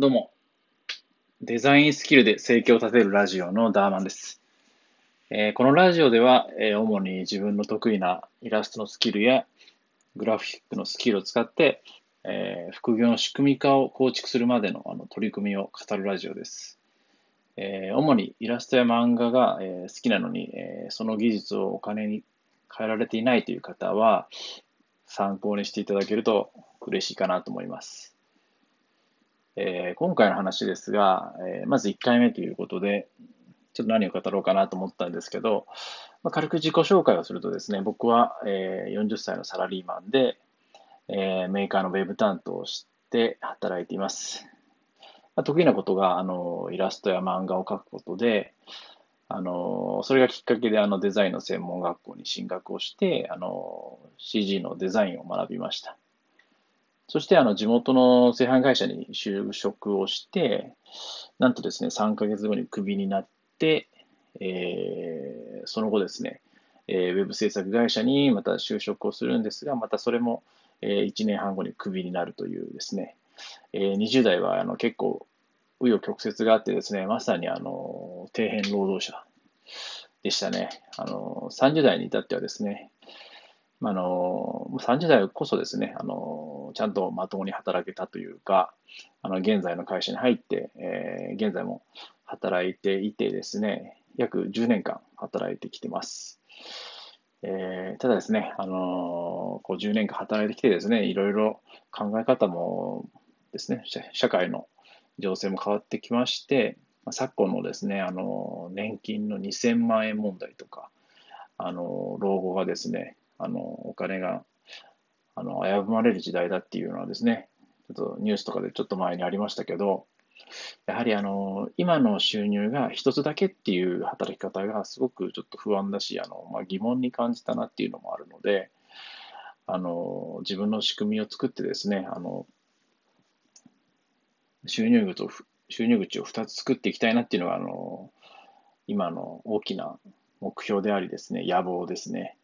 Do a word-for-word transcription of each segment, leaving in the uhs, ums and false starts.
どうも、デザインスキルで生計を立てるラジオのダーマンです。えー、このラジオでは、えー、主に自分の得意なイラストのスキルやグラフィックのスキルを使って、えー、副業の仕組み化を構築するまでの、あの取り組みを語るラジオです。えー、主にイラストや漫画が、えー、好きなのに、えー、その技術をお金に変えられていないという方は、参考にしていただけると嬉しいかなと思います。えー、今回の話ですが、えー、まずいっかいめということで、ちょっと何を語ろうかなと思ったんですけど、まあ、軽く自己紹介をするとですね、僕は、えー、よんじゅっさいのサラリーマンで、えー、メーカーのウェブ担当をして働いています。まあ、得意なことがあのイラストや漫画を描くことで、あのそれがきっかけであのデザインの専門学校に進学をして、あの シージー のデザインを学びました。そしてあの地元の製版会社に就職をして、なんとですね、さんかげつごにクビになって、えー、その後ですね、えー、ウェブ制作会社にまた就職をするんですが、またそれも、えー、いちねんはんごにクビになるというですね、えー、にじゅうだいはあの結構紆余曲折があってですね、まさにあの底辺労働者でしたね。あのさんじゅうだいに至ってはですね、あのさんじゅうだいこそですね、あのちゃんとまともに働けたというか、あの現在の会社に入って、えー、現在も働いていてですね、約じゅうねんかん働いてきてます。えー、ただですね、あのこうじゅうねんかん働いてきてですね、いろいろ考え方もですね、社、社会の情勢も変わってきまして、昨今のですね、あの年金のにせんまんえん問題とか、あの老後がですね、あのお金があの危ぶまれる時代だっていうのはですね、ちょっとニュースとかでちょっと前にありましたけど、やはりあの今の収入が一つだけっていう働き方がすごくちょっと不安だし、あの、まあ、疑問に感じたなっていうのもあるので、あの自分の仕組みを作ってですね、あの収入口を、収入口をふたつ作っていきたいなっていうのがあの今の大きな目標でありですね、野望ですね。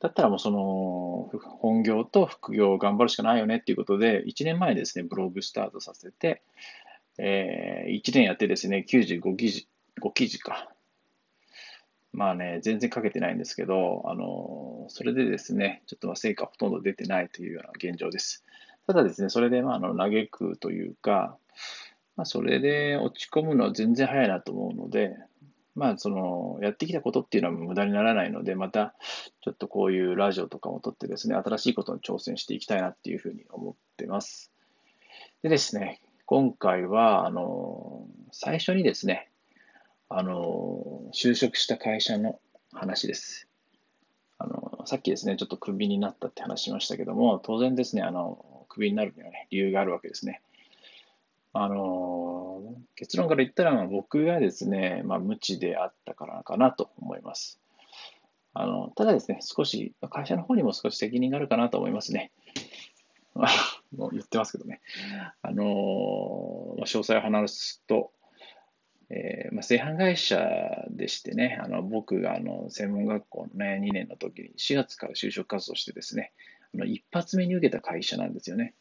だったらもうその本業と副業を頑張るしかないよねっていうことで、いちねんまえにですね、ブログスタートさせて、えー、いちねんやってですね、きゅうじゅうごきじ、ごきじか。まあね、全然書けてないんですけど、あの、それでですね、ちょっと成果ほとんど出てないというような現状です。ただですね、それでまああの嘆くというか、まあ、それで落ち込むのは全然早いなと思うので、まあ、その、やってきたことっていうのは無駄にならないので、また、ちょっとこういうラジオとかも撮ってですね、新しいことに挑戦していきたいなっていうふうに思ってます。でですね、今回は、あの、最初にですね、あの、就職した会社の話です。あの、さっきですね、ちょっとクビになったって話しましたけども、当然ですね、あの、クビになるにはね、理由があるわけですね。あの結論から言ったら、僕がですね、まあ、無知であったからかなと思います。あのただですね、少し会社の方にも少し責任があるかなと思いますね。もう言ってますけどね。あの詳細を話すと、えーまあ、製版会社でしてね、あの僕があの専門学校の、ね、にねんの時にしがつから就職活動してですね、あの一発目に受けた会社なんですよね。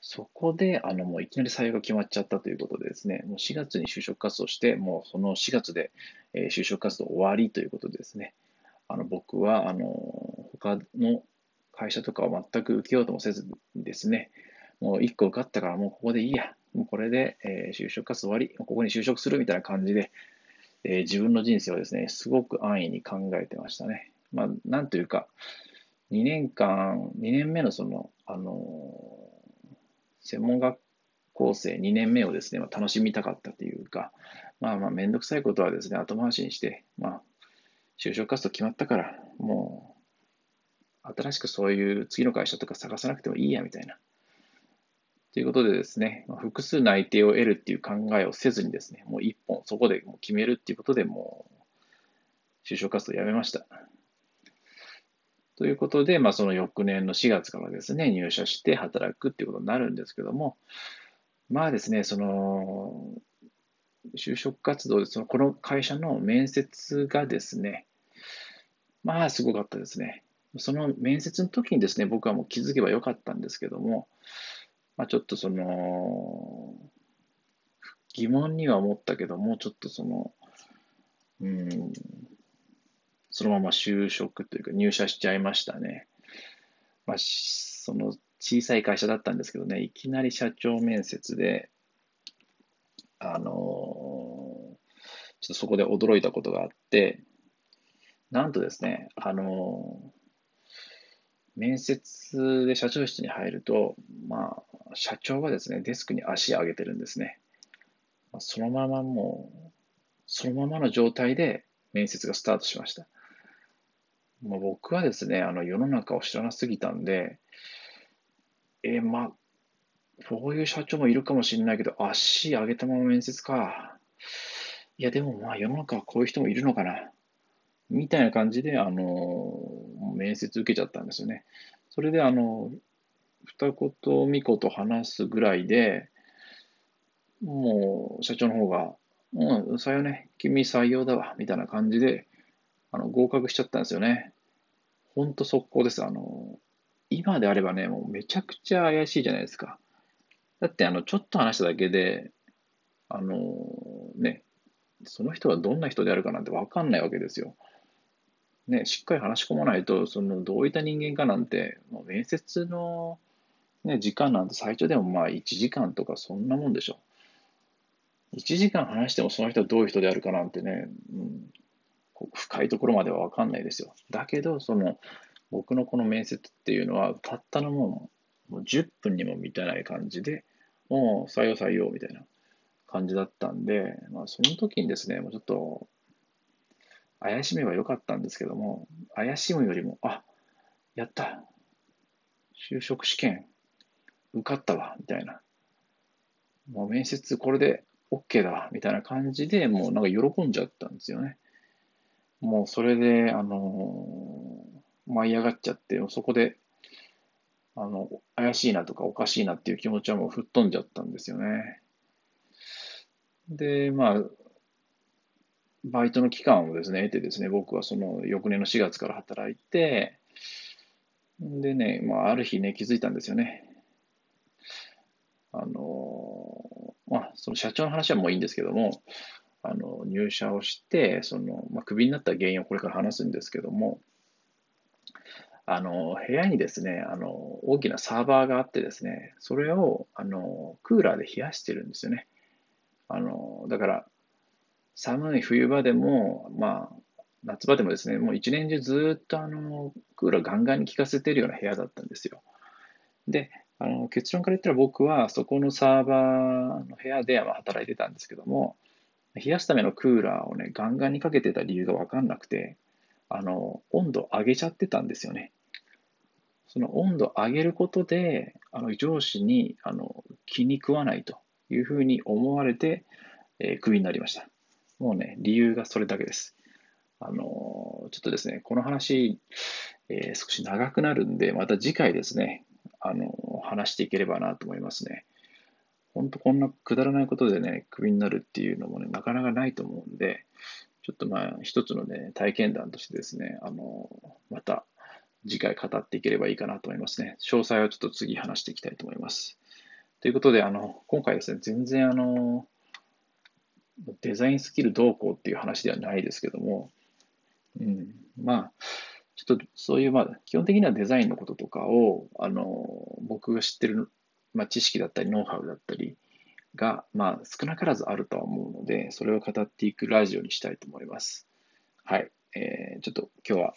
そこで、あの、もういきなり採用が決まっちゃったということでですね、もうしがつに就職活動して、もうそのしがつで就職活動終わりということでですね、あの、僕は、あの、他の会社とかを全く受けようともせずにですね、もういっこ受かったからもうここでいいや、もうこれで就職活動終わり、ここに就職するみたいな感じで、自分の人生をですね、すごく安易に考えてましたね。まあ、なんというか、にねんかん、にねんめのその、あの、専門学校生にねんめをですね、まあ、楽しみたかったというか、まあまあめんどくさいことはですね、後回しにして、まあ就職活動決まったから、もう新しくそういう次の会社とか探さなくてもいいやみたいな。ということでですね、まあ、複数内定を得るっていう考えをせずにですね、もう一本そこでもう決めるっていうことでもう就職活動をやめました。ということで、まあ、その翌年のしがつからですね、入社して働くっていうことになるんですけども、まあですね、その、就職活動で、その、この会社の面接がですね、まあ、すごかったですね。その面接の時にですね、僕はもう気づけばよかったんですけども、まあ、ちょっとその、疑問には思ったけど、もうちょっとその、うん、そのまま就職というか入社しちゃいましたね。まあ、その小さい会社だったんですけどね、いきなり社長面接で、あのー、ちょっとそこで驚いたことがあって、なんとですね、あのー、面接で社長室に入ると、まあ、社長はですね、デスクに足を上げてるんですね。そのままもう、そのままの状態で面接がスタートしました。まあ、僕はですね、あの世の中を知らなすぎたんで、えー、まあ、こういう社長もいるかもしれないけど、足上げたまま面接か。いや、でもまあ世の中はこういう人もいるのかな。みたいな感じで、あの、面接受けちゃったんですよね。それで、あの、二言三言話すぐらいで、もう社長の方が、うん、採用ね、君採用だわ、みたいな感じで、あの、合格しちゃったんですよね。ほんと速攻です。あの、今であればね、もうめちゃくちゃ怪しいじゃないですか。だって、あの、ちょっと話しただけで、あの、ね、その人がどんな人であるかなんて分かんないわけですよ。ね、しっかり話し込まないと、その、どういった人間かなんて、もう面接の、ね、時間なんて最長でもまあいちじかんとかそんなもんでしょ。いちじかん話してもその人はどういう人であるかなんてね、うん、深いところまでは分かんないですよ。だけど、その、僕のこの面接っていうのは、たったのもう、もうじゅっぷんにも満たない感じで、もう採用採用みたいな感じだったんで、まあ、その時にですね、もうちょっと、怪しめばよかったんですけども、怪しむよりも、あ、やった、就職試験、受かったわ、みたいな。もう面接これで、OK だみたいな感じでもうなんか喜んじゃったんですよね。もうそれで、あのー、舞い上がっちゃって、そこで、あの、怪しいなとかおかしいなっていう気持ちはもう吹っ飛んじゃったんですよね。で、まあ、バイトの期間をですね、得てですね、僕はその翌年のしがつから働いて、でね、まあ、ある日ね、気づいたんですよね。あのー、まあ、その社長の話はもういいんですけども、あの入社をして、そのまあ、クビになった原因をこれから話すんですけども、あの部屋にですね、あの大きなサーバーがあってですね、それをあのクーラーで冷やしてるんですよね。あのだから、寒い冬場でも、まあ、夏場でもですね、もう一年中ずっとあのクーラーガンガンに効かせているような部屋だったんですよ。で、あの結論から言ったら僕はそこのサーバーの部屋で働いてたんですけども、冷やすためのクーラーをね、ガンガンにかけてた理由が分かんなくて、あの温度上げちゃってたんですよね。その温度上げることで、あの上司にあの気に食わないというふうに思われて、えー、クビになりました。もうね、理由がそれだけです。あのちょっとですね、この話、えー、少し長くなるんで、また次回ですね、あの話していければなと思いますね。本当こんなくだらないことでね、クビになるっていうのもね、なかなかないと思うんで、ちょっとまあ一つのね、体験談としてですね、あのまた次回語っていければいいかなと思いますね。詳細はちょっと次話していきたいと思います。ということで、あの今回ですね、全然あのデザインスキルどうこうっていう話ではないですけども、うん、まあちょっとそういう、まあ、基本的にはデザインのこととかを、あの、僕が知ってる、まあ、知識だったり、ノウハウだったりが、まあ、少なからずあるとは思うので、それを語っていくラジオにしたいと思います。はい。えー、ちょっと今日は、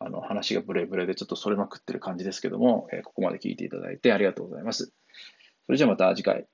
あの、話がブレブレで、ちょっとそれまくってる感じですけども、えー、ここまで聞いていただいてありがとうございます。それじゃあまた次回